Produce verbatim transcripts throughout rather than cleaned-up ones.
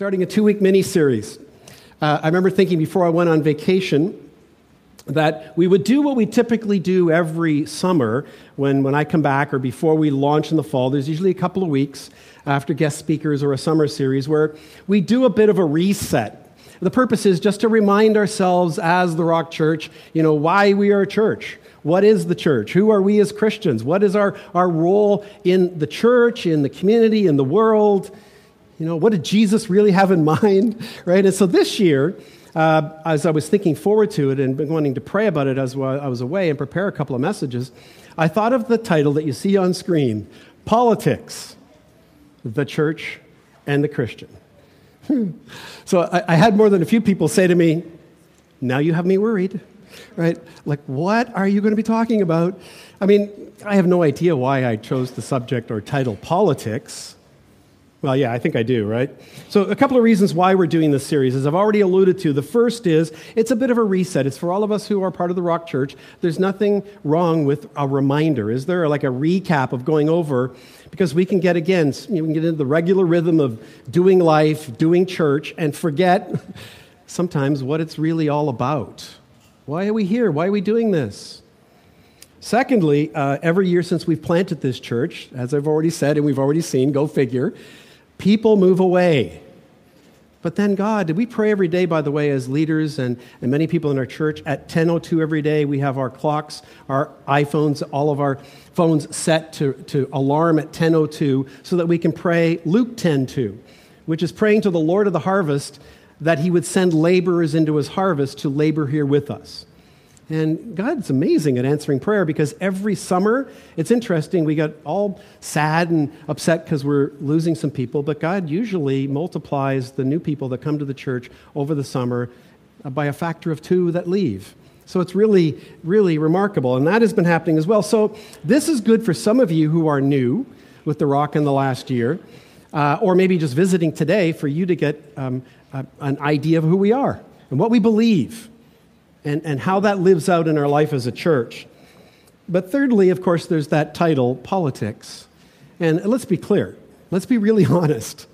starting a two-week mini-series. Uh, I remember thinking before I went on vacation that we would do what we typically do every summer when, when I come back or before we launch in the fall. There's usually a couple of weeks after guest speakers or a summer series where we do a bit of a reset. The purpose is just to remind ourselves as the Rock Church, you know, why we are a church. What is the church? Who are we as Christians? What is our, our role in the church, in the community, in the world? You know, what did Jesus really have in mind, right? And so this year, uh, as I was thinking forward to it and been wanting to pray about it as I was away and prepare a couple of messages, I thought of the title that you see on screen, Politics, the Church, and the Christian. So I, I had more than a few people say to me, now you have me worried, right? Like, what are you going to be talking about? I mean, I have no idea why I chose the subject or title politics. Well, yeah, I think I do, right? So a couple of reasons why we're doing this series, as I've already alluded to. The first is it's a bit of a reset. It's for all of us who are part of the Rock Church. There's nothing wrong with a reminder. Is there like a recap of going over? Because we can get, again, we can get into the regular rhythm of doing life, doing church, and forget sometimes what it's really all about. Why are we here? Why are we doing this? Secondly, uh, every year since we've planted this church, as I've already said and we've already seen, go figure, people move away. But then God, did we pray every day, by the way, as leaders and, and many people in our church, at ten oh two every day, we have our clocks, our iPhones, all of our phones set to, to alarm at ten oh two so that we can pray Luke ten two, which is praying to the Lord of the harvest that he would send laborers into his harvest to labor here with us. And God's amazing at answering prayer because every summer, it's interesting, we got all sad and upset because we're losing some people, but God usually multiplies the new people that come to the church over the summer by a factor of two that leave. So it's really, really remarkable, and that has been happening as well. So this is good for some of you who are new with The Rock in the last year, uh, or maybe just visiting today for you to get um, a, an idea of who we are and what we believe. And, and how that lives out in our life as a church. But thirdly, of course, there's that title, politics. And let's be clear. Let's be really honest.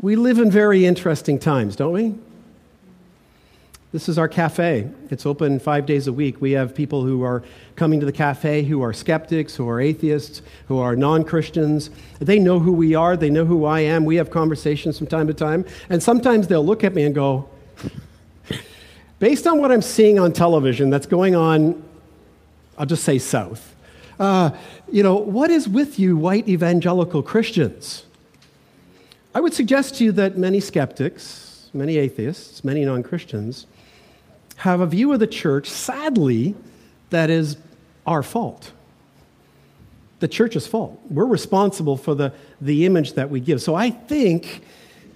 We live in very interesting times, don't we? This is our cafe. It's open five days a week. We have people who are coming to the cafe who are skeptics, who are atheists, who are non-Christians. They know who we are. They know who I am. We have conversations from time to time. And sometimes they'll look at me and go, based on what I'm seeing on television that's going on, I'll just say south, uh, you know, what is with you white evangelical Christians? I would suggest to you that many skeptics, many atheists, many non-Christians have a view of the church, sadly, that is our fault. The church's fault. We're responsible for the, the image that we give. So I think,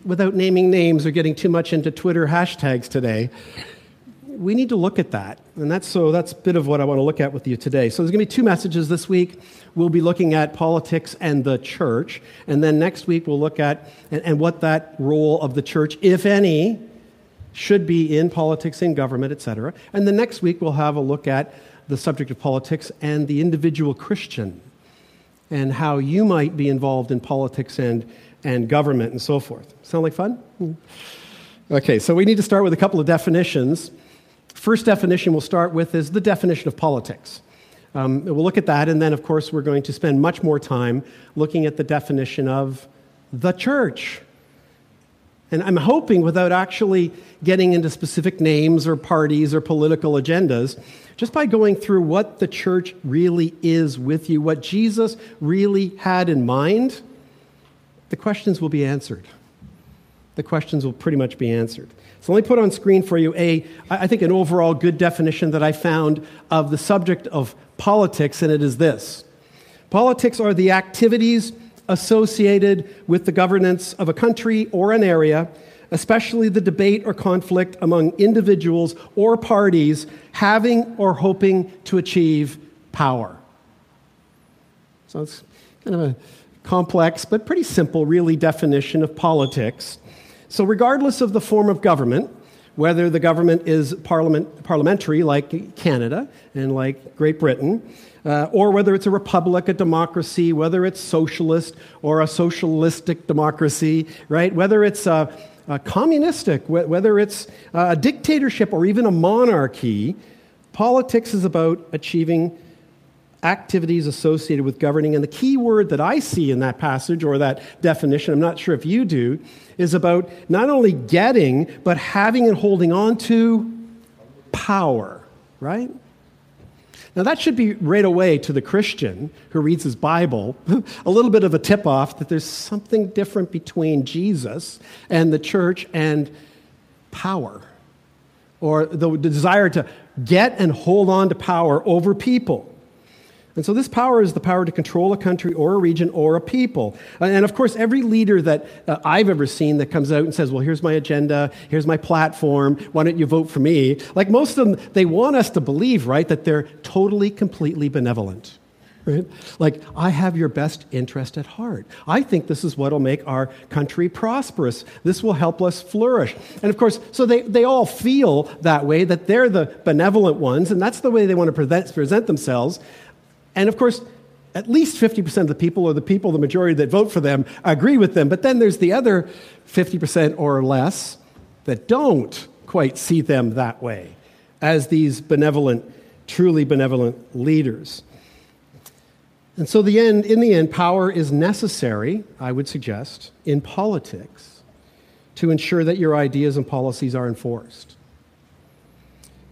without naming names or getting too much into Twitter hashtags today, we need to look at that, and that's so that's a bit of what I want to look at with you today. So there's going to be two messages this week. We'll be looking at politics and the church, and then next week we'll look at and, and what that role of the church, if any, should be in politics, in government, et cetera. And the next week we'll have a look at the subject of politics and the individual Christian and how you might be involved in politics and, and government and so forth. Sound like fun? Okay, so we need to start with a couple of definitions. First definition we'll start with is the definition of politics. Um, we'll look at that, and then, of course, we're going to spend much more time looking at the definition of the church. And I'm hoping, without actually getting into specific names or parties or political agendas, just by going through what the church really is with you, what Jesus really had in mind, the questions will be answered. The questions will pretty much be answered. So let me put on screen for you a, I think, an overall good definition that I found of the subject of politics, and it is this. Politics are the activities associated with the governance of a country or an area, especially the debate or conflict among individuals or parties having or hoping to achieve power. So it's kind of a complex but pretty simple, really, definition of politics. So regardless of the form of government, whether the government is parliament, parliamentary like Canada and like Great Britain, uh, or whether it's a republic, a democracy, whether it's socialist or a socialistic democracy, right? Whether it's a, uh, communistic, wh- whether it's uh, a dictatorship or even a monarchy, politics is about achieving activities associated with governing. And the key word that I see in that passage or that definition, I'm not sure if you do, is about not only getting, but having and holding on to power, right? Now, that should be right away to the Christian who reads his Bible, a little bit of a tip-off that there's something different between Jesus and the church and power, or the desire to get and hold on to power over people. And so this power is the power to control a country or a region or a people. And of course, every leader that uh, I've ever seen that comes out and says, well, here's my agenda, here's my platform, why don't you vote for me? Like most of them, they want us to believe, right, that they're totally, completely benevolent. Right? Like, I have your best interest at heart. I think this is what will make our country prosperous. This will help us flourish. And of course, so they, they all feel that way, that they're the benevolent ones, and that's the way they want to present, present themselves. And of course, at least fifty percent of the people, or the people, the majority that vote for them, agree with them. But then there's the other fifty percent or less that don't quite see them that way as these benevolent, truly benevolent leaders. And so the end, in the end, power is necessary, I would suggest, in politics to ensure that your ideas and policies are enforced.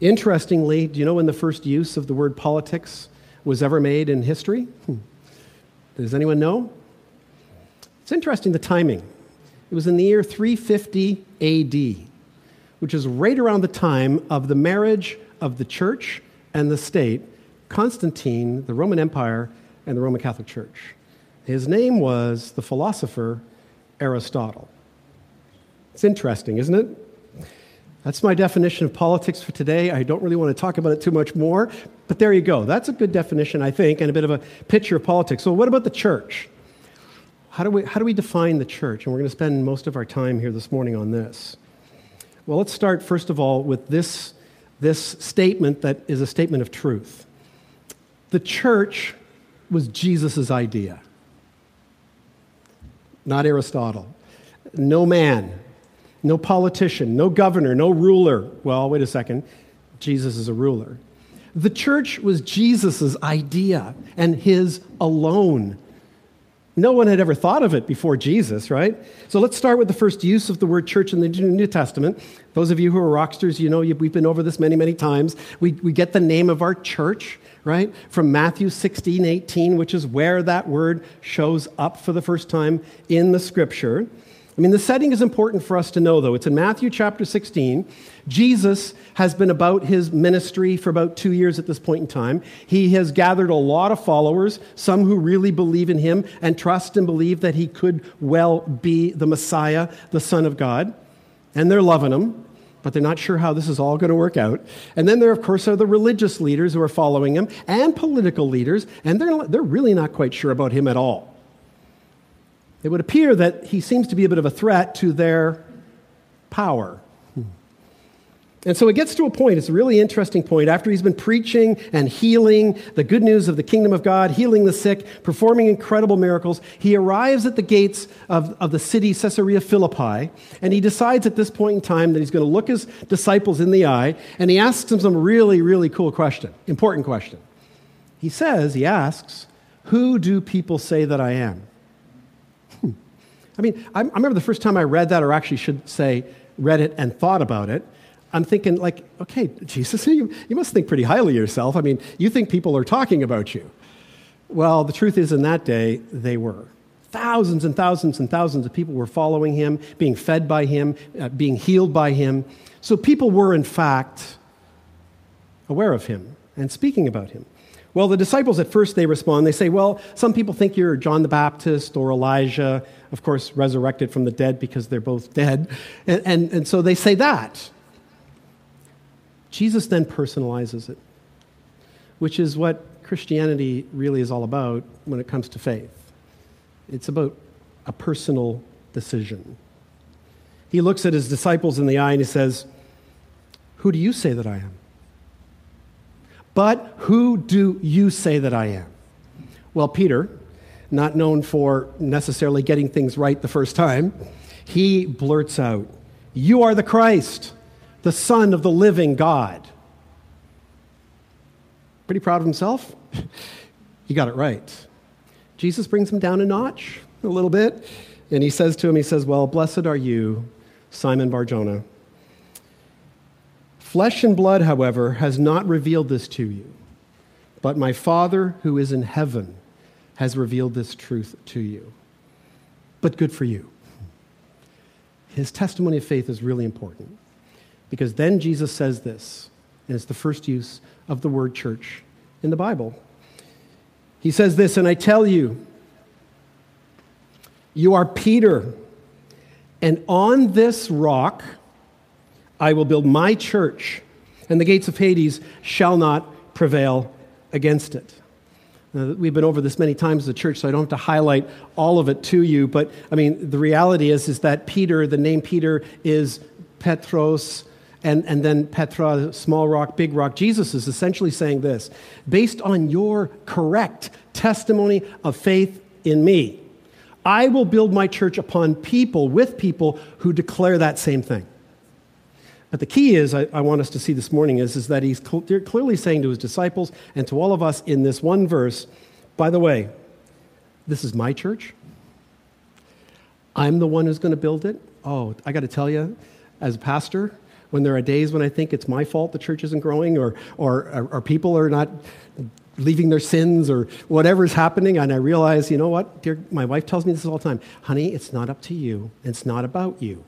Interestingly, do you know when the first use of the word politics was ever made in history? Hmm. Does anyone know? It's interesting, the timing. It was in the year three fifty A D, which is right around the time of the marriage of the church and the state, Constantine, the Roman Empire, and the Roman Catholic Church. His name was the philosopher Aristotle. It's interesting, isn't it? That's my definition of politics for today. I don't really want to talk about it too much more, but there you go. That's a good definition, I think, and a bit of a picture of politics. So what about the church? How do we, how do we define the church? And we're going to spend most of our time here this morning on this. Well, let's start, first of all, with this, this statement that is a statement of truth. The church was Jesus' idea, not Aristotle. No man. No politician, no governor, no ruler. Well, wait a second. Jesus is a ruler. The church was Jesus' idea and his alone. No one had ever thought of it before Jesus, right? So let's start with the first use of the word church in the New Testament. Those of you who are rocksters, you know we've been over this many, many times. We, we get the name of our church, right, from Matthew sixteen eighteen, which is where that word shows up for the first time in the Scripture. I mean, the setting is important for us to know, though. It's in Matthew chapter sixteen. Jesus has been about his ministry for about two years at this point in time. He has gathered a lot of followers, some who really believe in him and trust and believe that he could well be the Messiah, the Son of God. And they're loving him, but they're not sure how this is all going to work out. And then there, of course, are the religious leaders who are following him and political leaders, and they're, they're really not quite sure about him at all. It would appear that he seems to be a bit of a threat to their power. And so it gets to a point, it's a really interesting point, after he's been preaching and healing the good news of the kingdom of God, healing the sick, performing incredible miracles, he arrives at the gates of, of the city Caesarea Philippi, and he decides at this point in time that he's going to look his disciples in the eye, and he asks them some really, really cool question, important question. He says, he asks, "Who do people say that I am?" I mean, I remember the first time I read that, or actually should say, read it and thought about it, I'm thinking like, okay, Jesus, you, you must think pretty highly of yourself. I mean, you think people are talking about you. Well, the truth is in that day, they were. Thousands and thousands and thousands of people were following him, being fed by him, uh, being healed by him. So people were, in fact, aware of him and speaking about him. Well, the disciples at first, they respond. They say, well, some people think you're John the Baptist or Elijah, of course, resurrected from the dead because they're both dead. And, and, and so they say that. Jesus then personalizes it, which is what Christianity really is all about when it comes to faith. It's about a personal decision. He looks at his disciples in the eye and he says, "Who do you say that I am?" But who do you say that I am? Well, Peter, not known for necessarily getting things right the first time, he blurts out, You are the Christ, the Son of the living God. Pretty proud of himself. He got it right. Jesus brings him down a notch a little bit, and he says to him, he says, well, blessed are you, Simon Barjona. Flesh and blood, however, has not revealed this to you, but my Father who is in heaven has revealed this truth to you. But good for you. His testimony of faith is really important, because then Jesus says this, and it's the first use of the word church in the Bible. He says this, and I tell you, you are Peter, and on this rock I will build my church, and the gates of Hades shall not prevail against it. Now, we've been over this many times as a church, so I don't have to highlight all of it to you, but I mean, the reality is, is that Peter, the name Peter is Petros, and, and then Petra, small rock, big rock. Jesus is essentially saying this, based on your correct testimony of faith in me, I will build my church upon people, with people who declare that same thing. But the key is, I, I want us to see this morning, is, is that he's cl- they're clearly saying to his disciples and to all of us in this one verse, by the way, this is my church. I'm the one who's going to build it. Oh, I got to tell you, as a pastor, when there are days when I think it's my fault the church isn't growing, or, or, or, or people are not leaving their sins or whatever's happening, and I realize, you know what, dear, my wife tells me this all the time, honey, it's not up to you, it's not about you.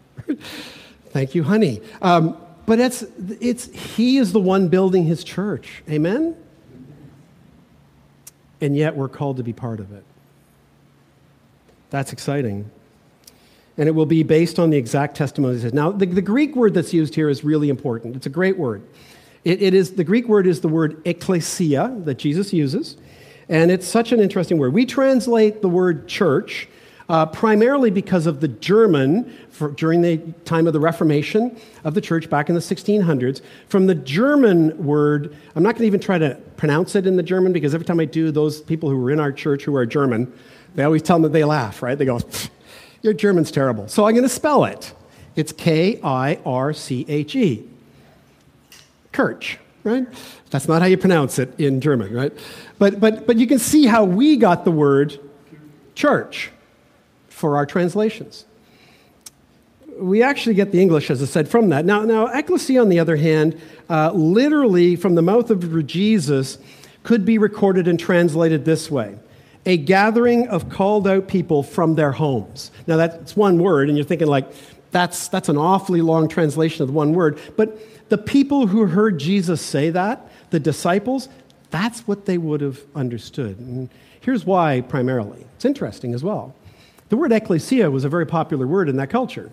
Thank you, honey. Um, but it's, it's he is the one building his church, amen? And yet we're called to be part of it. That's exciting. And it will be based on the exact testimony. Now, the, the Greek word that's used here is really important. It's a great word. It, it is, the Greek word is the word ekklesia that Jesus uses, and it's such an interesting word. We translate the word church uh, primarily because of the German, for, during the time of the Reformation of the church back in the sixteen hundreds, from the German word, I'm not going to even try to pronounce it in the German, because every time I do, those people who were in our church who are German, they always tell me, they laugh, right? They go, your German's terrible. So I'm going to spell it. It's K I R C H E. Kirch, right? That's not how you pronounce it in German, right? But but but you can see how we got the word church for our translations. We actually get the English, as I said, from that. Now, now ecclesia, on the other hand, uh, literally from the mouth of Jesus, could be recorded and translated this way. A gathering of called out people from their homes. Now that's one word, and you're thinking like, that's that's an awfully long translation of one word. But the people who heard Jesus say that, the disciples, that's what they would have understood. And here's why primarily. It's interesting as well. The word ecclesia was a very popular word in that culture.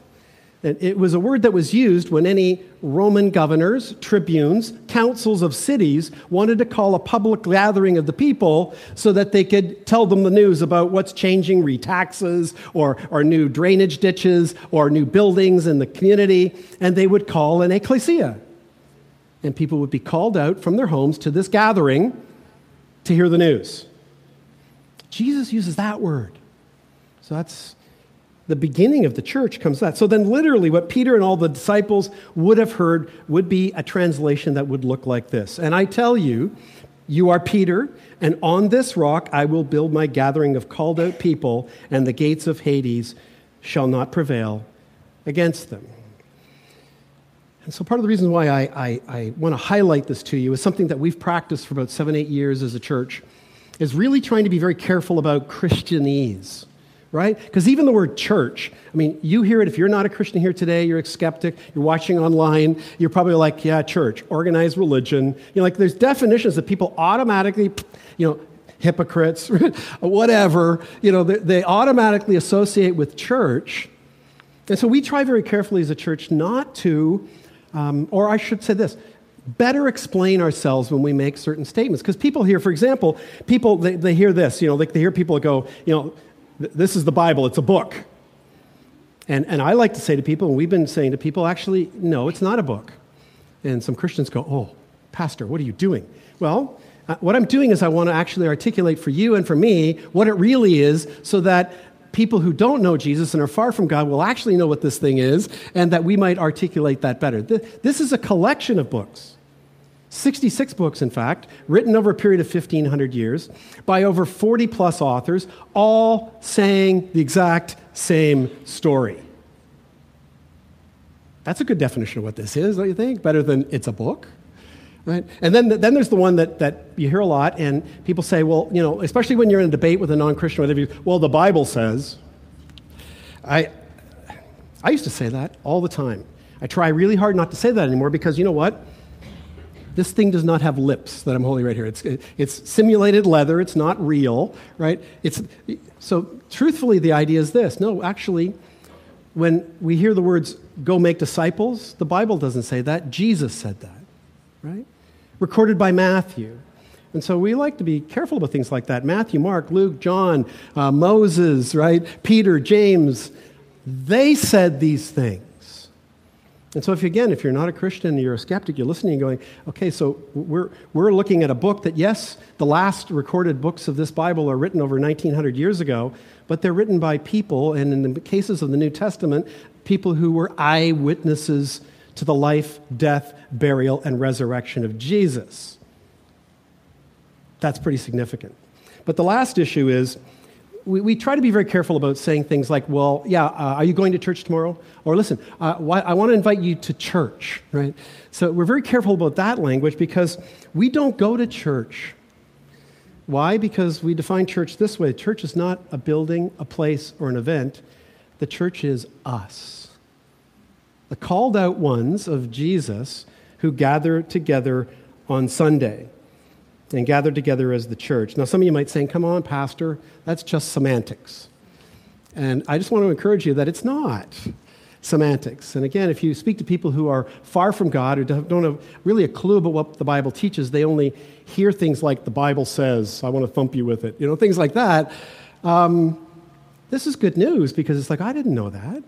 It was a word that was used when any Roman governors, tribunes, councils of cities wanted to call a public gathering of the people so that they could tell them the news about what's changing, re taxes, or, or new drainage ditches, or new buildings in the community, and they would call an ecclesia. And people would be called out from their homes to this gathering to hear the news. Jesus uses that word. So that's the beginning of the church comes that. So then literally what Peter and all the disciples would have heard would be a translation that would look like this. And I tell you, you are Peter, and on this rock I will build my gathering of called out people, and the gates of Hades shall not prevail against them. And so part of the reason why I, I, I want to highlight this to you is something that we've practiced for about seven, eight years as a church, is really trying to be very careful about Christianese. Right? Because even the word church, I mean, you hear it, if you're not a Christian here today, you're a skeptic, you're watching online, you're probably like, yeah, church, organized religion. You know, like there's definitions that people automatically, you know, hypocrites, whatever, you know, they, they automatically associate with church. And so we try very carefully as a church not to, um, or I should say this, better explain ourselves when we make certain statements. Because people hear, for example, people, they, they hear this, you know, like they hear people go, you know, this is the Bible, it's a book. And and I like to say to people, and we've been saying to people, actually, no, it's not a book. And some Christians go, oh, pastor, what are you doing? Well, uh, what I'm doing is I want to actually articulate for you and for me what it really is so that people who don't know Jesus and are far from God will actually know what this thing is, and that we might articulate that better. This is a collection of books, sixty-six books, in fact, written over a period of fifteen hundred years by over forty-plus authors, all saying the exact same story. That's a good definition of what this is, don't you think? Better than it's a book. Right? And then, then there's the one that, that you hear a lot, and people say, well, you know, especially when you're in a debate with a non-Christian or whatever, you, well, the Bible says. I, I used to say that all the time. I try really hard not to say that anymore because, you know what? This thing does not have lips that I'm holding right here. It's, it's simulated leather. It's not real, right? It's, so truthfully, the idea is this. No, actually, when we hear the words, go make disciples, the Bible doesn't say that. Jesus said that, right? Recorded by Matthew. And so we like to be careful about things like that. Matthew, Mark, Luke, John, uh, Moses, right? Peter, James, they said these things. And so if you, again, if you're not a Christian, you're a skeptic, you're listening and going, okay, so we're, we're looking at a book that, yes, the last recorded books of this Bible are written over nineteen hundred years ago, but they're written by people, and in the cases of the New Testament, people who were eyewitnesses to the life, death, burial, and resurrection of Jesus. That's pretty significant. But the last issue is, we, we try to be very careful about saying things like, well, yeah, uh, are you going to church tomorrow? Or listen, uh, why, I want to invite you to church, right? So we're very careful about that language because we don't go to church. Why? Because we define church this way. Church is not a building, a place, or an event. The church is us. The called out ones of Jesus who gather together on Sunday and gather together as the church. Now, some of you might say, come on, Pastor, that's just semantics. And I just want to encourage you that it's not semantics. And again, if you speak to people who are far from God, who don't have really a clue about what the Bible teaches, they only hear things like the Bible says, I want to thump you with it, you know, things like that. Um, this is good news because it's like, I didn't know that.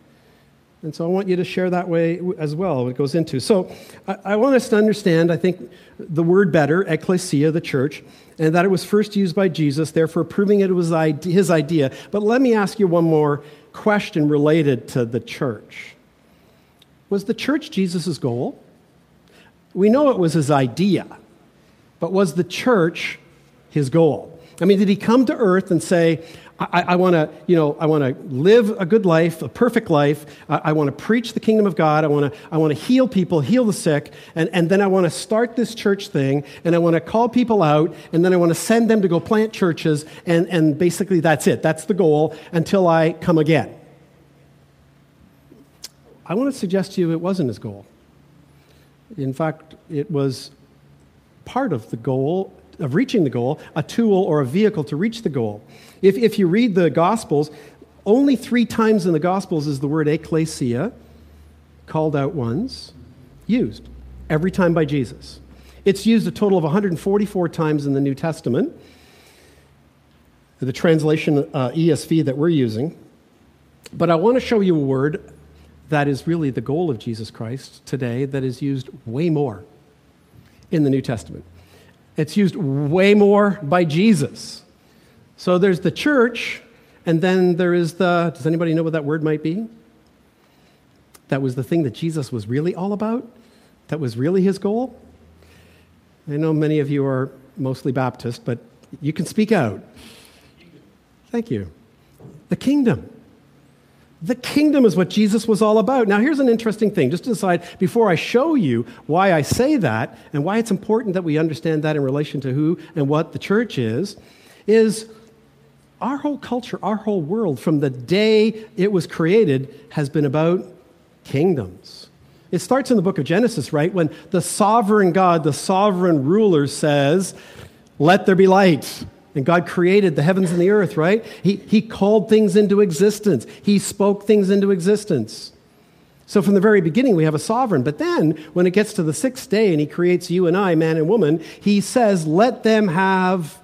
And so I want you to share that way as well, it goes into. So I, I want us to understand, I think, the word better, ecclesia, the church, and that it was first used by Jesus, therefore proving it was his idea. But let me ask you one more question related to the church. Was the church Jesus' goal? We know it was his idea, but was the church his goal? I mean, did he come to earth and say, I, I want to, you know, I want to live a good life, a perfect life. I, I want to preach the kingdom of God. I want to, I want to heal people, heal the sick, and, and then I want to start this church thing, and I want to call people out, and then I want to send them to go plant churches, and, and basically that's it. That's the goal until I come again. I want to suggest to you it wasn't his goal. In fact, it was part of the goal of reaching the goal, a tool or a vehicle to reach the goal. If, if you read the Gospels, only three times in the Gospels is the word ecclesia, called out ones, used, every time by Jesus. It's used a total of one hundred forty-four times in the New Testament, the translation uh, E S V that we're using. But I want to show you a word that is really the goal of Jesus Christ today that is used way more in the New Testament. It's used way more by Jesus. So there's the church, and then there is the, does anybody know what that word might be? That was the thing that Jesus was really all about? That was really his goal? I know many of you are mostly Baptist, but you can speak out. Thank you. The kingdom. The kingdom is what Jesus was all about. Now, here's an interesting thing, just to decide, before I show you why I say that and why it's important that we understand that in relation to who and what the church is, is our whole culture, our whole world, from the day it was created, has been about kingdoms. It starts in the book of Genesis, right, when the sovereign God, the sovereign ruler says, let there be light. And God created the heavens and the earth, right? He, he called things into existence. He spoke things into existence. So from the very beginning, we have a sovereign. But then, when it gets to the sixth day and he creates you and I, man and woman, he says, let them have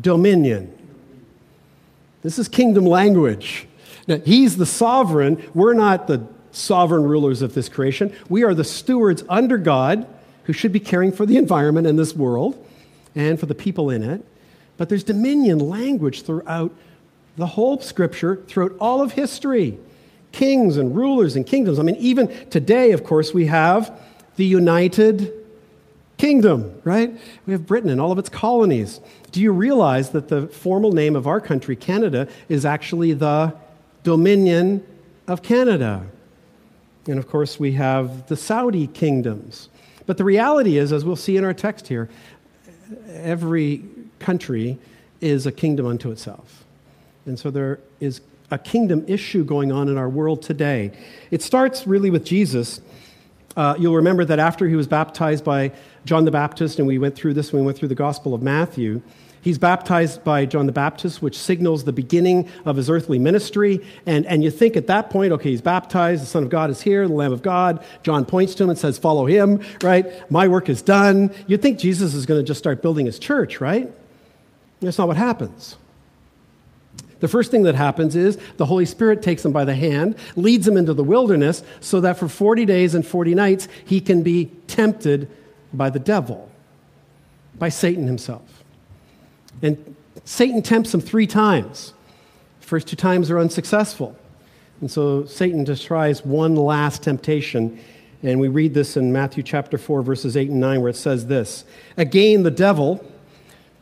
dominion. This is kingdom language. Now, he's the sovereign. We're not the sovereign rulers of this creation. We are the stewards under God who should be caring for the environment in this world and for the people in it. But there's dominion language throughout the whole Scripture throughout all of history. Kings and rulers and kingdoms. I mean, even today, of course, we have the United Kingdom, right? We have Britain and all of its colonies. Do you realize that the formal name of our country, Canada, is actually the Dominion of Canada? And of course, we have the Saudi kingdoms. But the reality is, as we'll see in our text here, every country is a kingdom unto itself. And so there is a kingdom issue going on in our world today. It starts really with Jesus. Uh, you'll remember that after he was baptized by John the Baptist, and we went through this when we went through the Gospel of Matthew, he's baptized by John the Baptist, which signals the beginning of his earthly ministry. And, and you think at that point, okay, he's baptized, the Son of God is here, the Lamb of God. John points to him and says, follow him, right? My work is done. You'd think Jesus is going to just start building his church, right? That's not what happens. The first thing that happens is the Holy Spirit takes him by the hand, leads him into the wilderness so that for forty days and forty nights, he can be tempted by the devil, by Satan himself. And Satan tempts him three times. The first two times are unsuccessful. And so Satan just tries one last temptation. And we read this in Matthew chapter four, verses eight and nine, where it says this, "Again, the devil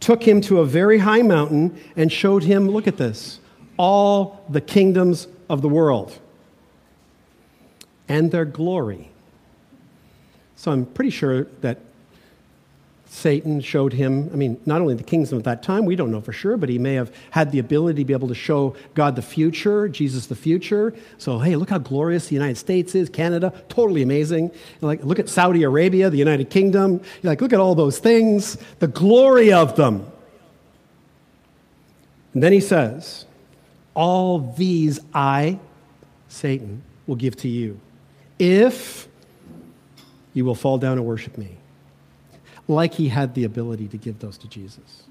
took him to a very high mountain and showed him," look at this, "all the kingdoms of the world and their glory." So I'm pretty sure that Satan showed him, I mean, not only the kingdom at that time, we don't know for sure, but he may have had the ability to be able to show God the future, Jesus the future. So, hey, look how glorious the United States is, Canada, totally amazing. And like, look at Saudi Arabia, the United Kingdom. You're like, look at all those things, the glory of them. And then he says, "All these I, Satan, will give to you if you will fall down and worship me." Like he had the ability to give those to Jesus.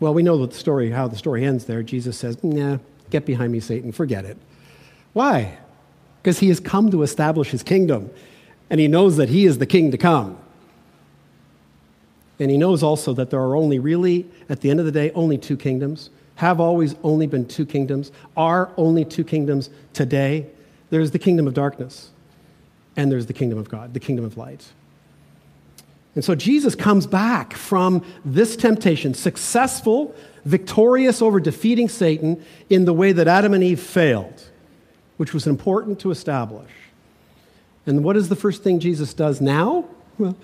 Well, we know the story, how the story ends there. Jesus says, "Nah, get behind me, Satan, forget it." Why? Because he has come to establish his kingdom, and he knows that he is the king to come. And he knows also that there are only really, at the end of the day, only two kingdoms, have always only been two kingdoms, are only two kingdoms today. There's the kingdom of darkness, and there's the kingdom of God, the kingdom of light. And so Jesus comes back from this temptation, successful, victorious over defeating Satan in the way that Adam and Eve failed, which was important to establish. And what is the first thing Jesus does now? Well,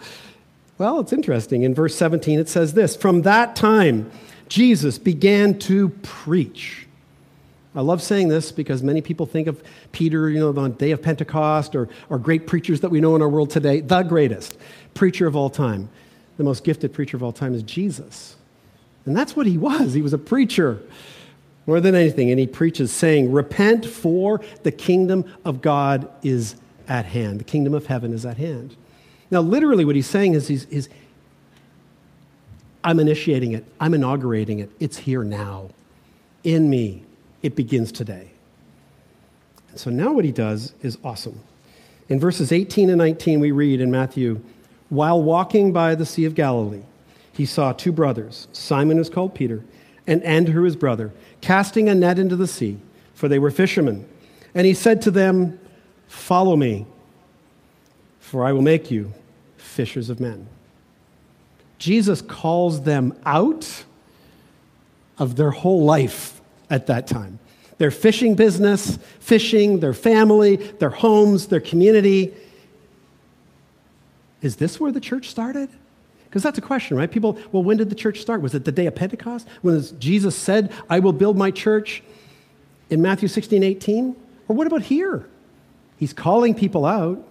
well, it's interesting. In verse seventeen, it says this, "From that time, Jesus began to preach." I love saying this because many people think of Peter, you know, the day of Pentecost, or, or great preachers that we know in our world today, the greatest preacher of all time. The most gifted preacher of all time is Jesus. And that's what he was. He was a preacher more than anything. And he preaches saying, "Repent, for the kingdom of God is at hand." The kingdom of heaven is at hand. Now, literally what he's saying is, he's, is I'm initiating it. I'm inaugurating it. It's here now in me. It begins today. And so now what he does is awesome. In verses eighteen and nineteen, we read in Matthew, "While walking by the Sea of Galilee, he saw two brothers, Simon is called Peter, and Andrew his brother, casting a net into the sea, for they were fishermen. And he said to them, 'Follow me, for I will make you fishers of men.'" Jesus calls them out of their whole life. At that time, their fishing business, fishing, their family, their homes, their community. Is this where the church started? Because that's a question, right? People, well, when did the church start? Was it the day of Pentecost? When Jesus said, "I will build my church" in Matthew sixteen, eighteen? Or what about here? He's calling people out.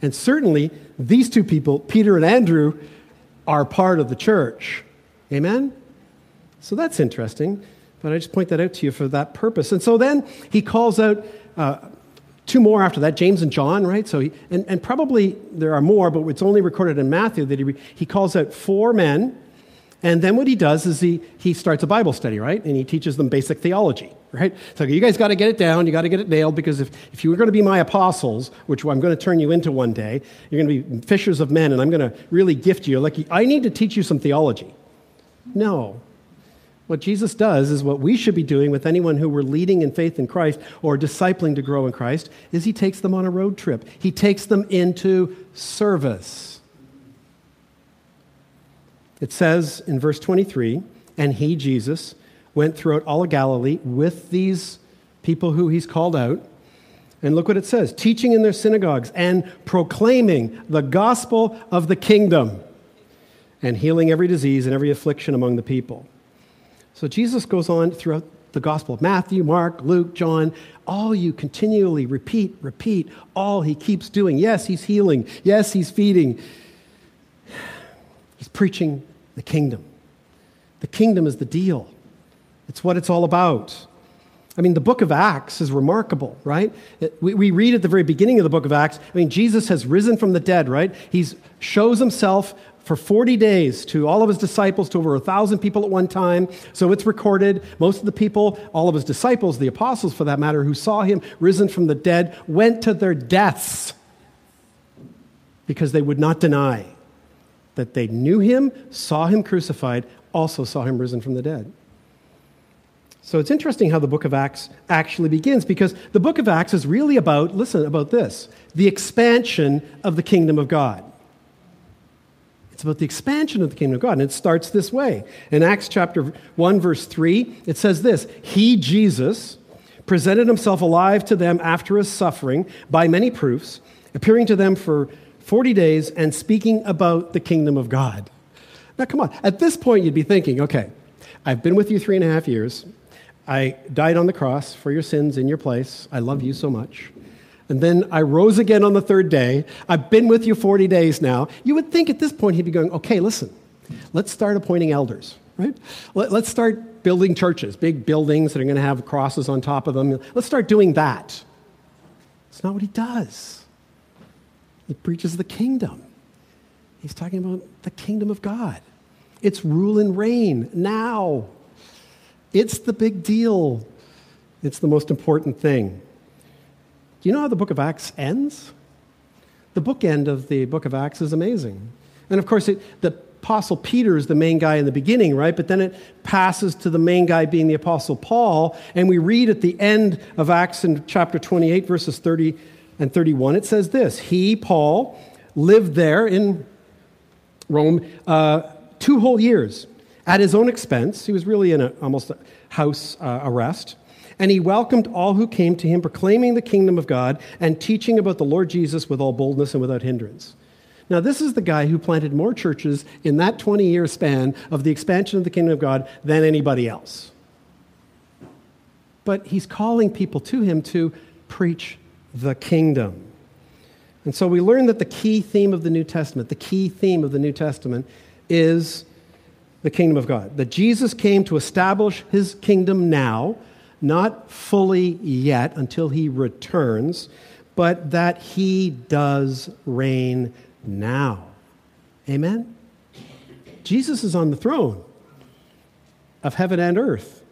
And certainly these two people, Peter and Andrew, are part of the church. Amen? So that's interesting. But I just point that out to you for that purpose. And so then he calls out uh, two more after that, James and John, right? So he, and, and probably there are more, but it's only recorded in Matthew that he, he calls out four men. And then what he does is he, he starts a Bible study, right? And he teaches them basic theology, right? So you guys got to get it down. You got to get it nailed, because if, if you were going to be my apostles, which I'm going to turn you into one day, you're going to be fishers of men, and I'm going to really gift you. Like, I need to teach you some theology. No. What Jesus does is what we should be doing with anyone who we're leading in faith in Christ or discipling to grow in Christ, is he takes them on a road trip. He takes them into service. It says in verse twenty-three, and he, Jesus, went throughout all of Galilee with these people who he's called out. And look what it says, teaching in their synagogues and proclaiming the gospel of the kingdom and healing every disease and every affliction among the people. So Jesus goes on throughout the gospel of Matthew, Mark, Luke, John, all you continually repeat, repeat, all he keeps doing. Yes, he's healing. Yes, he's feeding. He's preaching the kingdom. The kingdom is the deal. It's what it's all about. I mean, the book of Acts is remarkable, right? We, we read at the very beginning of the book of Acts, I mean, Jesus has risen from the dead, right? He shows himself for forty days to all of his disciples, to over one thousand people at one time. So it's recorded. Most of the people, all of his disciples, the apostles for that matter, who saw him risen from the dead, went to their deaths because they would not deny that they knew him, saw him crucified, also saw him risen from the dead. So it's interesting how the book of Acts actually begins, because the book of Acts is really about, listen, about this, the expansion of the kingdom of God. It's about the expansion of the kingdom of God, and it starts this way. In Acts chapter one, verse three, it says this, he, Jesus, presented himself alive to them after his suffering by many proofs, appearing to them for forty days and speaking about the kingdom of God. Now, come on. At this point, you'd be thinking, okay, I've been with you three and a half years. I died on the cross for your sins in your place. I love you so much. And then I rose again on the third day. I've been with you forty days now. You would think at this point he'd be going, okay, listen, let's start appointing elders, right? Let's start building churches, big buildings that are going to have crosses on top of them. Let's start doing that. It's not what he does. He preaches the kingdom. He's talking about the kingdom of God. It's rule and reign now. It's the big deal. It's the most important thing. Do you know how the book of Acts ends? The bookend of the book of Acts is amazing. And of course, it, the Apostle Peter is the main guy in the beginning, right? But then it passes to the main guy being the Apostle Paul. And we read at the end of Acts in chapter twenty-eight, verses thirty and thirty-one, it says this, he, Paul, lived there in Rome, uh, Two whole years at his own expense. He was really in a, almost a house uh, arrest. And he welcomed all who came to him, proclaiming the kingdom of God and teaching about the Lord Jesus with all boldness and without hindrance. Now, this is the guy who planted more churches in that twenty-year span of the expansion of the kingdom of God than anybody else. But he's calling people to him to preach the kingdom. And so we learn that the key theme of the New Testament, the key theme of the New Testament is the kingdom of God, that Jesus came to establish his kingdom now, not fully yet until he returns, but that he does reign now. Amen? Jesus is on the throne of heaven and earth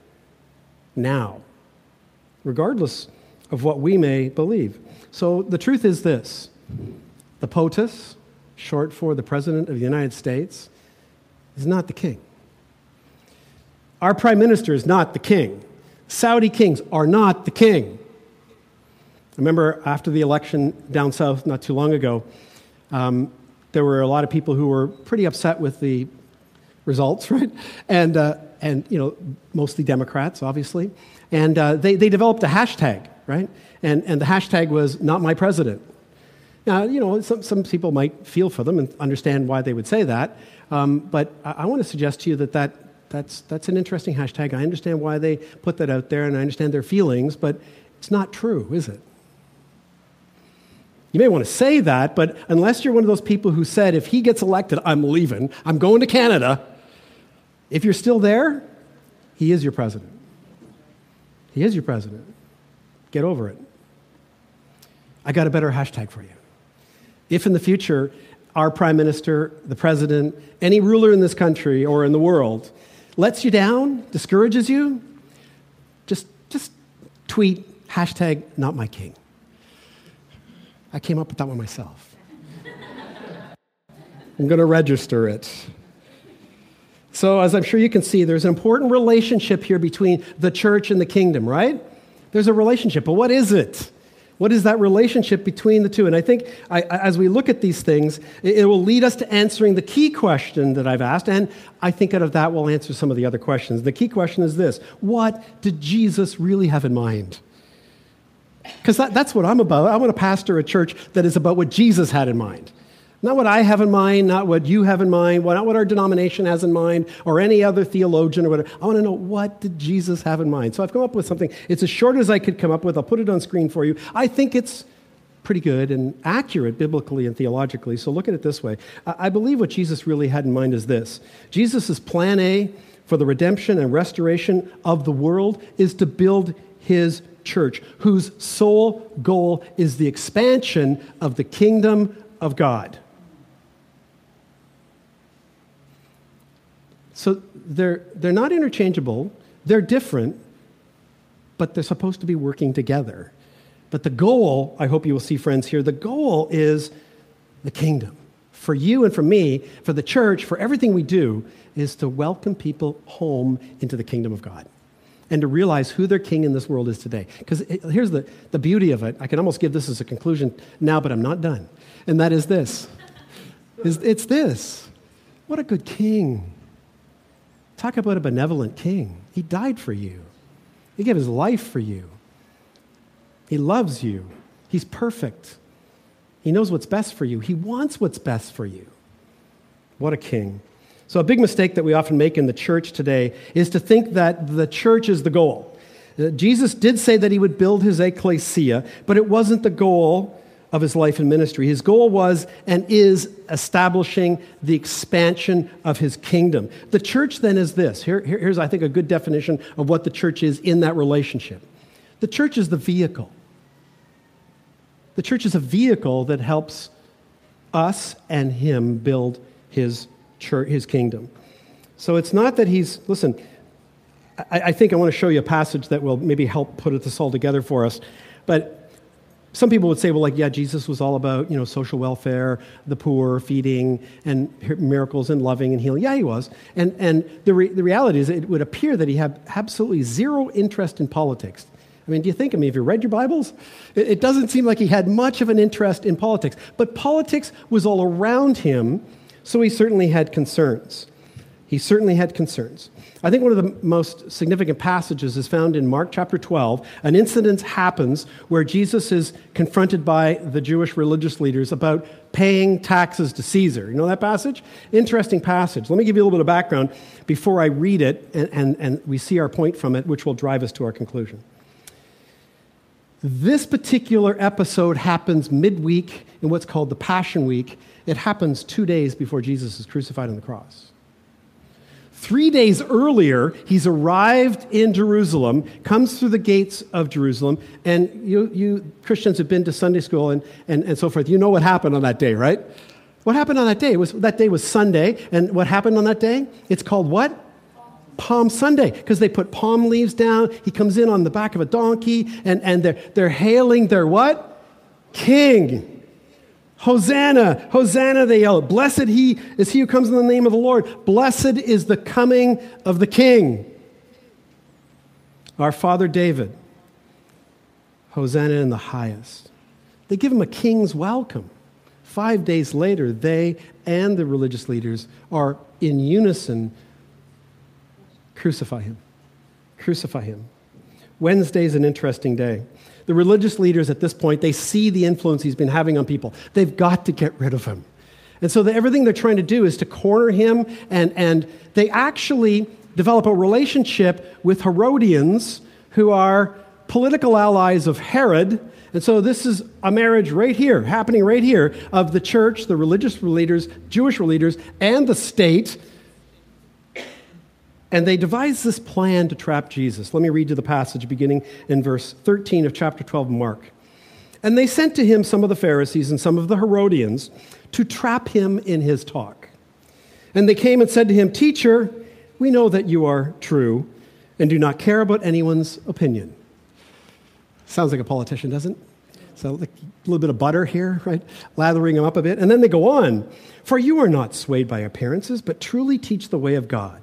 now, regardless of what we may believe. So the truth is this, the POTUS, short for the President of the United States, is not the king. Our prime minister is not the king. Saudi kings are not the king. I remember after the election down south not too long ago, um, there were a lot of people who were pretty upset with the results, right? And, uh, and you know, mostly Democrats, obviously. And uh, they, they developed a hashtag, right? And, and the hashtag was, not my president. Now, you know, some, some people might feel for them and understand why they would say that, um, but I, I want to suggest to you that, that that's, that's an interesting hashtag. I understand why they put that out there, and I understand their feelings, but it's not true, is it? You may want to say that, but unless you're one of those people who said, if he gets elected, I'm leaving, I'm going to Canada, if you're still there, he is your president. He is your president. Get over it. I got a better hashtag for you. If in the future, our prime minister, the president, any ruler in this country or in the world lets you down, discourages you, just, just tweet, hashtag not my king. I came up with that one myself. I'm going to register it. So as I'm sure you can see, there's an important relationship here between the church and the kingdom, right? There's a relationship, but what is it? What is that relationship between the two? And I think I, as we look at these things, it will lead us to answering the key question that I've asked, and I think out of that we'll answer some of the other questions. The key question is this: what did Jesus really have in mind? Because that, that's what I'm about. I want to pastor a church that is about what Jesus had in mind. Not what I have in mind, not what you have in mind, not what our denomination has in mind, or any other theologian or whatever. I want to know, what did Jesus have in mind? So I've come up with something. It's as short as I could come up with. I'll put it on screen for you. I think it's pretty good and accurate biblically and theologically. So look at it this way. I believe what Jesus really had in mind is this. Jesus' plan A for the redemption and restoration of the world is to build his church, whose sole goal is the expansion of the kingdom of God. So they're, they're not interchangeable, they're different, but they're supposed to be working together. But the goal, I hope you will see, friends, here, the goal is the kingdom. For you and for me, for the church, for everything we do, is to welcome people home into the kingdom of God and to realize who their king in this world is today. Because here's the, the beauty of it. I can almost give this as a conclusion now, but I'm not done. And that is this. It's, it's this. What a good king. Talk about a benevolent king. He died for you. He gave his life for you. He loves you. He's perfect. He knows what's best for you. He wants what's best for you. What a king. So a big mistake that we often make in the church today is to think that the church is the goal. Jesus did say that he would build his ecclesia, but it wasn't the goal of his life and ministry. His goal was and is establishing the expansion of his kingdom. The church then is this. Here, here, here's, I think, a good definition of what the church is in that relationship. The church is the vehicle. The church is a vehicle that helps us and him build his church, his kingdom. So it's not that he's, listen, I, I think I want to show you a passage that will maybe help put this all together for us, but some people would say, well, like, yeah, Jesus was all about, you know, social welfare, the poor, feeding, and miracles, and loving, and healing. Yeah, he was. And and the re- the reality is it would appear that he had absolutely zero interest in politics. I mean, do you think, I mean, have you read your Bibles? It, it doesn't seem like he had much of an interest in politics. But politics was all around him, so he certainly had concerns. He certainly had concerns. I think one of the most significant passages is found in Mark chapter twelve. An incident happens where Jesus is confronted by the Jewish religious leaders about paying taxes to Caesar. You know that passage? Interesting passage. Let me give you a little bit of background before I read it and, and, and we see our point from it, which will drive us to our conclusion. This particular episode happens midweek in what's called the Passion Week. It happens two days before Jesus is crucified on the cross. Three days earlier, he's arrived in Jerusalem, comes through the gates of Jerusalem, and you, you Christians have been to Sunday school and, and, and so forth. You know what happened on that day, right? What happened on that day? Was, that day was Sunday, and what happened on that day? It's called what? Palm Sunday, because they put palm leaves down. He comes in on the back of a donkey, and, and they're, they're hailing their what? King. Hosanna, Hosanna, they yell. Blessed he is he who comes in the name of the Lord. Blessed is the coming of the King. Our father David, Hosanna in the highest. They give him a king's welcome. Five days later, they and the religious leaders are in unison. Crucify him. Crucify him. Wednesday's an interesting day. The religious leaders at this point, they see the influence he's been having on people. They've got to get rid of him. And so the, everything they're trying to do is to corner him, and, and they actually develop a relationship with Herodians, who are political allies of Herod. And so this is a marriage right here, happening right here, of the church, the religious leaders, Jewish leaders, and the state. And they devised this plan to trap Jesus. Let me read you the passage beginning in verse thirteen of chapter twelve of Mark. And they sent to him some of the Pharisees and some of the Herodians to trap him in his talk. And they came and said to him, "Teacher, we know that you are true and do not care about anyone's opinion." Sounds like a politician, doesn't it? So a little bit of butter here, right? Lathering him up a bit. And then they go on. "For you are not swayed by appearances, but truly teach the way of God.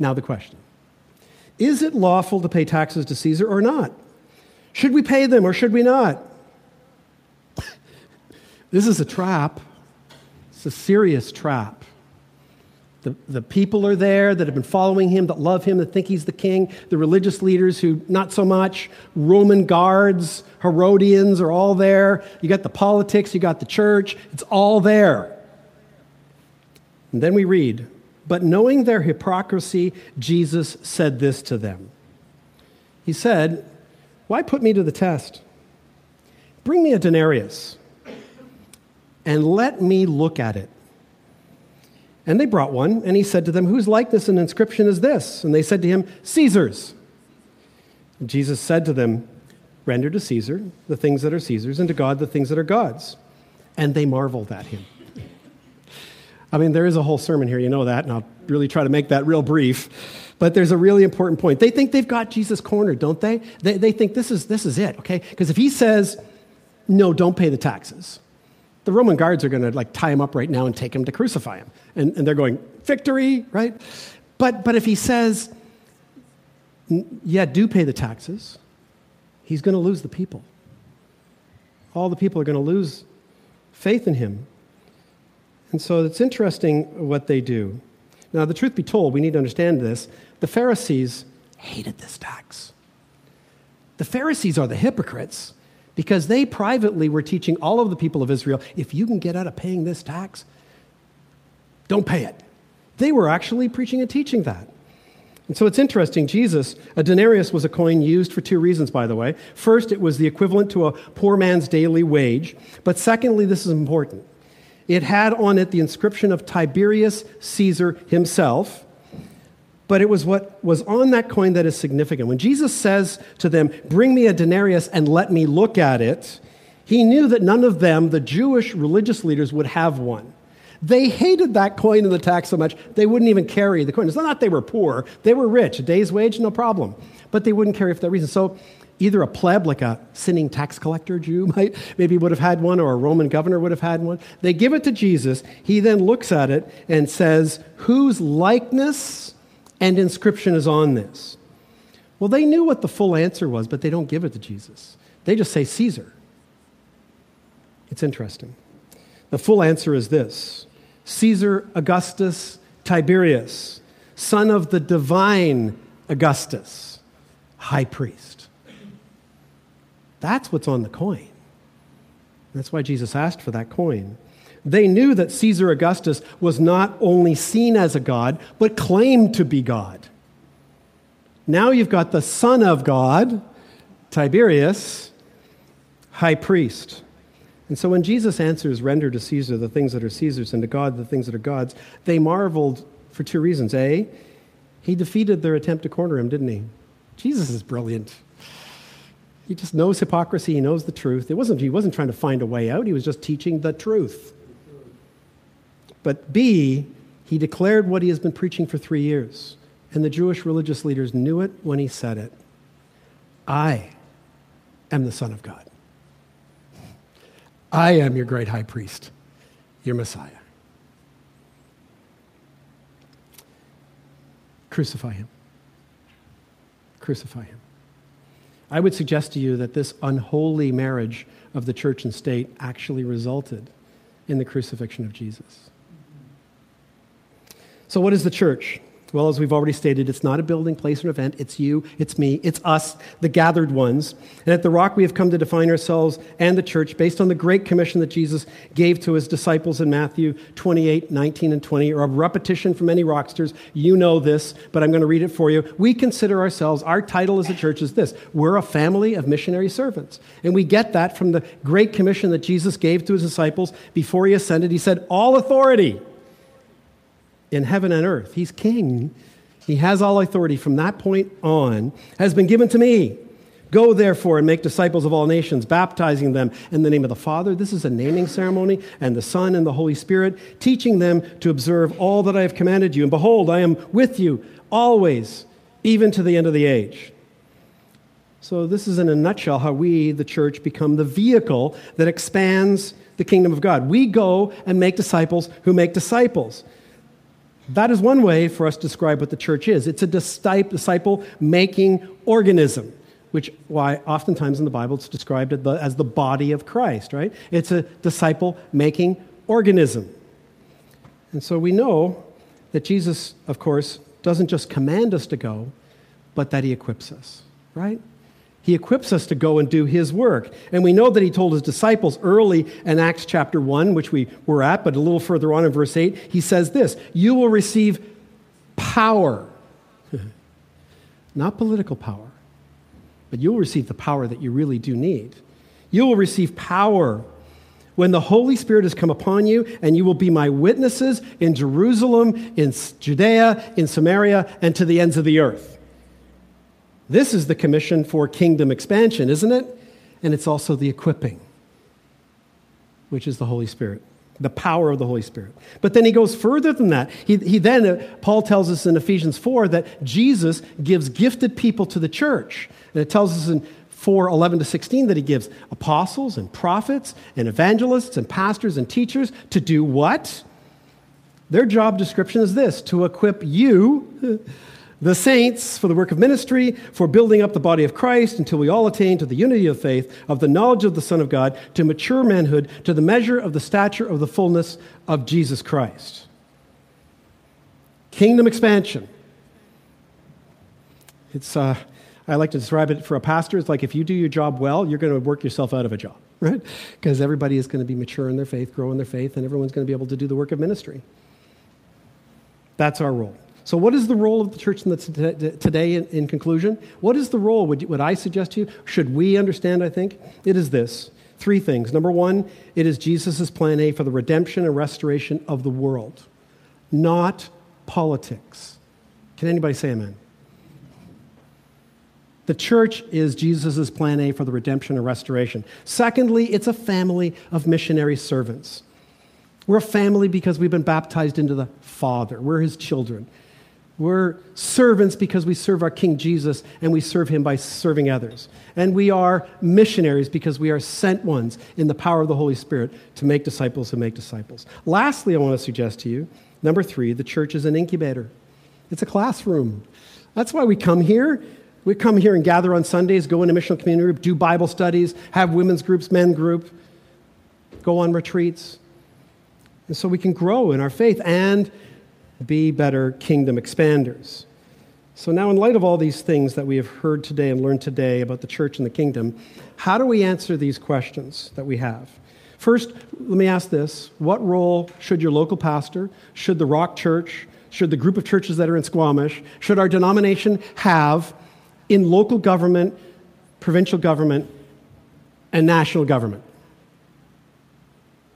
Now the question, is it lawful to pay taxes to Caesar or not? Should we pay them or should we not? This is a trap. It's a serious trap. The, the people are there that have been following him, that love him, that think he's the king. The religious leaders who, not so much. Roman guards, Herodians are all there. You got the politics, you got the church. It's all there. And then we read, but knowing their hypocrisy, Jesus said this to them. He said, why put me to the test? Bring me a denarius and let me look at it. And they brought one, and he said to them, whose likeness and inscription is this? And they said to him, Caesar's. And Jesus said to them, render to Caesar the things that are Caesar's, and to God the things that are God's. And they marveled at him. I mean, there is a whole sermon here, you know that, and I'll really try to make that real brief. But there's a really important point. They think they've got Jesus cornered, don't they? They, they think this is, this is it, okay? Because if he says, no, don't pay the taxes, the Roman guards are going to like tie him up right now and take him to crucify him. And, and they're going, victory, right? But, but if he says, yeah, do pay the taxes, he's going to lose the people. All the people are going to lose faith in him. And so it's interesting what they do. Now, the truth be told, we need to understand this. The Pharisees hated this tax. The Pharisees are the hypocrites because they privately were teaching all of the people of Israel, if you can get out of paying this tax, don't pay it. They were actually preaching and teaching that. And so it's interesting. Jesus, a denarius was a coin used for two reasons, by the way. First, it was the equivalent to a poor man's daily wage. But secondly, this is important. It had on it the inscription of Tiberius Caesar himself, but it was what was on that coin that is significant. When Jesus says to them, bring me a denarius and let me look at it, he knew that none of them, the Jewish religious leaders, would have one. They hated that coin and the tax so much, they wouldn't even carry the coin. It's not that they were poor, they were rich. A day's wage, no problem. But they wouldn't carry it for that reason. So either a pleb, like a sinning tax collector Jew might, maybe would have had one, or a Roman governor would have had one. They give it to Jesus. He then looks at it and says, whose likeness and inscription is on this? Well, they knew what the full answer was, but they don't give it to Jesus. They just say Caesar. It's interesting. The full answer is this: Caesar Augustus Tiberius, son of the divine Augustus, high priest. That's what's on the coin. That's why Jesus asked for that coin. They knew that Caesar Augustus was not only seen as a god, but claimed to be God. Now you've got the son of God, Tiberius, high priest. And so when Jesus answers, render to Caesar the things that are Caesar's and to God the things that are God's, they marveled for two reasons. A, he defeated their attempt to corner him, didn't he? Jesus is brilliant. He just knows hypocrisy. He knows the truth. It wasn't, he wasn't trying to find a way out. He was just teaching the truth. But B, he declared what he has been preaching for three years. And the Jewish religious leaders knew it when he said it. I am the Son of God. I am your great high priest, your Messiah. Crucify him. Crucify him. I would suggest to you that this unholy marriage of the church and state actually resulted in the crucifixion of Jesus. So what is the church? Well, as we've already stated, it's not a building, place, or an event. It's you, it's me, it's us, the gathered ones. And at The Rock, we have come to define ourselves and the church based on the great commission that Jesus gave to his disciples in Matthew twenty-eight, nineteen, and twenty, or a repetition from many rocksters. You know this, but I'm going to read it for you. We consider ourselves, our title as a church is this: we're a family of missionary servants. And we get that from the great commission that Jesus gave to his disciples before he ascended. He said, all authority in heaven and earth. He's king. He has all authority from that point on, has been given to me. Go, therefore, and make disciples of all nations, baptizing them in the name of the Father. This is a naming ceremony, and the Son and the Holy Spirit, teaching them to observe all that I have commanded you. And behold, I am with you always, even to the end of the age. So this is in a nutshell how we, the church, become the vehicle that expands the kingdom of God. We go and make disciples who make disciples. That is one way for us to describe what the church is. It's a disciple-making organism, which why oftentimes in the Bible it's described as the body of Christ, right? It's a disciple-making organism. And so we know that Jesus, of course, doesn't just command us to go, but that he equips us, right? He equips us to go and do his work. And we know that he told his disciples early in Acts chapter one, which we were at, but a little further on in verse eight, he says this, you will receive power, not political power, but you'll receive the power that you really do need. You will receive power when the Holy Spirit has come upon you, and you will be my witnesses in Jerusalem, in Judea, in Samaria, and to the ends of the earth. This is the commission for kingdom expansion, isn't it? And it's also the equipping, which is the Holy Spirit, the power of the Holy Spirit. But then he goes further than that. He, he then, uh, Paul tells us in Ephesians four that Jesus gives gifted people to the church. And it tells us in four eleven to sixteen that he gives apostles and prophets and evangelists and pastors and teachers to do what? Their job description is this, to equip you the saints for the work of ministry, for building up the body of Christ until we all attain to the unity of faith, of the knowledge of the Son of God, to mature manhood, to the measure of the stature of the fullness of Jesus Christ. Kingdom expansion. It's, uh, I like to describe it for a pastor, it's like if you do your job well, you're going to work yourself out of a job, right? Because everybody is going to be mature in their faith, grow in their faith, and everyone's going to be able to do the work of ministry. That's our role. So what is the role of the church today in conclusion? What is the role, would, would I suggest to you, should we understand, I think? It is this, three things. Number one, it is Jesus' plan A for the redemption and restoration of the world, not politics. Can anybody say amen? The church is Jesus' plan A for the redemption and restoration. Secondly, it's a family of missionary servants. We're a family because we've been baptized into the Father. We're his children. We're servants because we serve our King Jesus, and we serve him by serving others. And we are missionaries because we are sent ones in the power of the Holy Spirit to make disciples and make disciples. Lastly, I want to suggest to you, number three, the church is an incubator. It's a classroom. That's why we come here. We come here and gather on Sundays, go into missional community group, do Bible studies, have women's groups, men's group, go on retreats. And so we can grow in our faith and be better kingdom expanders. So now in light of all these things that we have heard today and learned today about the church and the kingdom, how do we answer these questions that we have? First, let me ask this. What role should your local pastor, should the Rock Church, should the group of churches that are in Squamish, should our denomination have in local government, provincial government, and national government?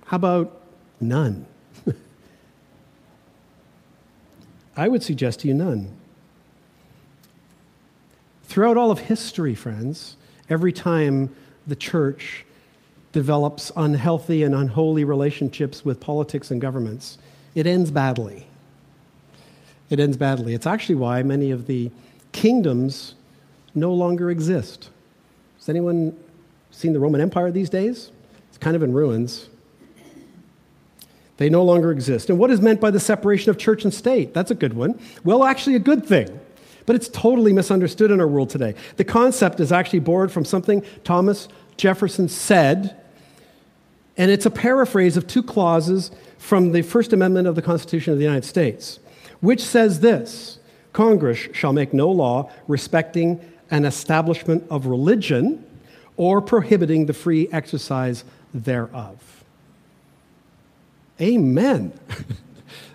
How about none? I would suggest to you none. Throughout all of history, friends, every time the church develops unhealthy and unholy relationships with politics and governments, it ends badly. It ends badly. It's actually why many of the kingdoms no longer exist. Has anyone seen the Roman Empire these days? It's kind of in ruins. They no longer exist. And what is meant by the separation of church and state? That's a good one. Well, actually a good thing, but it's totally misunderstood in our world today. The concept is actually borrowed from something Thomas Jefferson said, and it's a paraphrase of two clauses from the First Amendment of the Constitution of the United States, which says this, Congress shall make no law respecting an establishment of religion or prohibiting the free exercise thereof. Amen.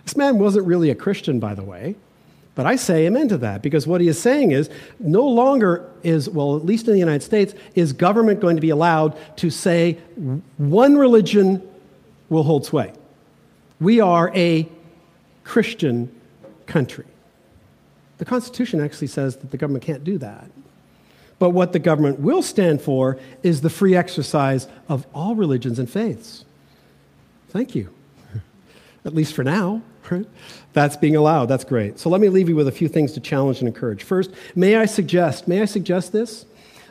This man wasn't really a Christian, by the way, but I say amen to that because what he is saying is no longer is, well, at least in the United States, is government going to be allowed to say one religion will hold sway. We are a Christian country. The Constitution actually says that the government can't do that. But what the government will stand for is the free exercise of all religions and faiths. Thank you. At least for now, right? That's being allowed. That's great. So let me leave you with a few things to challenge and encourage. First, may I suggest, may I suggest this,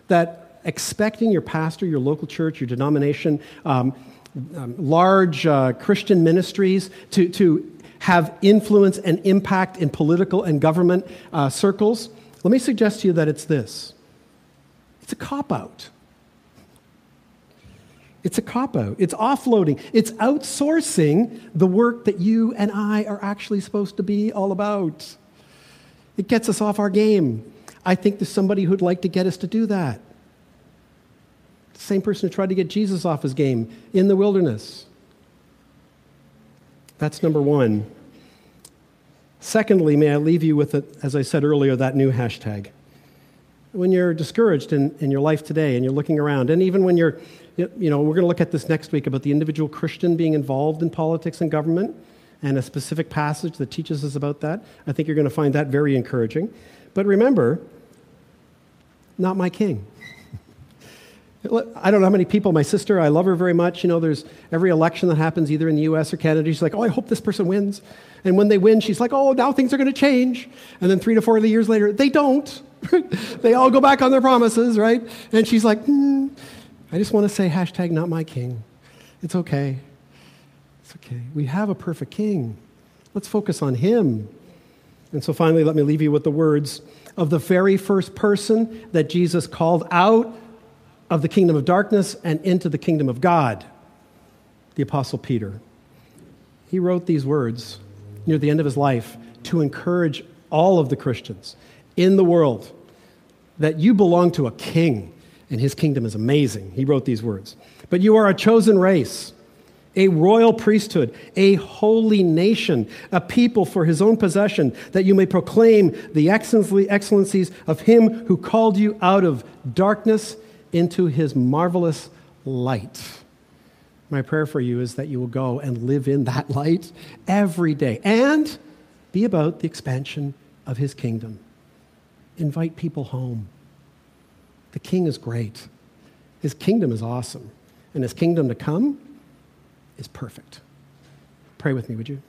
that expecting your pastor, your local church, your denomination, um, um, large uh, Christian ministries to, to have influence and impact in political and government uh, circles, let me suggest to you that it's this. It's a cop-out. It's a cop-out. It's offloading. It's outsourcing the work that you and I are actually supposed to be all about. It gets us off our game. I think there's somebody who'd like to get us to do that. The same person who tried to get Jesus off his game in the wilderness. That's number one. Secondly, may I leave you with, a, as I said earlier, that new hashtag. When you're discouraged in, in your life today and you're looking around, and even when you're, you know, we're going to look at this next week about the individual Christian being involved in politics and government and a specific passage that teaches us about that. I think you're going to find that very encouraging. But remember, not my king. I don't know how many people, my sister, I love her very much. You know, there's every election that happens either in the U S or Canada, she's like, oh, I hope this person wins. And when they win, she's like, oh, now things are going to change. And then three to four years later, they don't. They all go back on their promises, right? And she's like, hmm, I just want to say hashtag not my king. It's okay. It's okay. We have a perfect king. Let's focus on him. And so finally, let me leave you with the words of the very first person that Jesus called out of the kingdom of darkness and into the kingdom of God, the Apostle Peter. He wrote these words near the end of his life to encourage all of the Christians in the world that you belong to a king, and his kingdom is amazing. He wrote these words. But you are a chosen race, a royal priesthood, a holy nation, a people for his own possession, that you may proclaim the excellencies of him who called you out of darkness into his marvelous light. My prayer for you is that you will go and live in that light every day and be about the expansion of his kingdom. Invite people home. The king is great. His kingdom is awesome. And his kingdom to come is perfect. Pray with me, would you?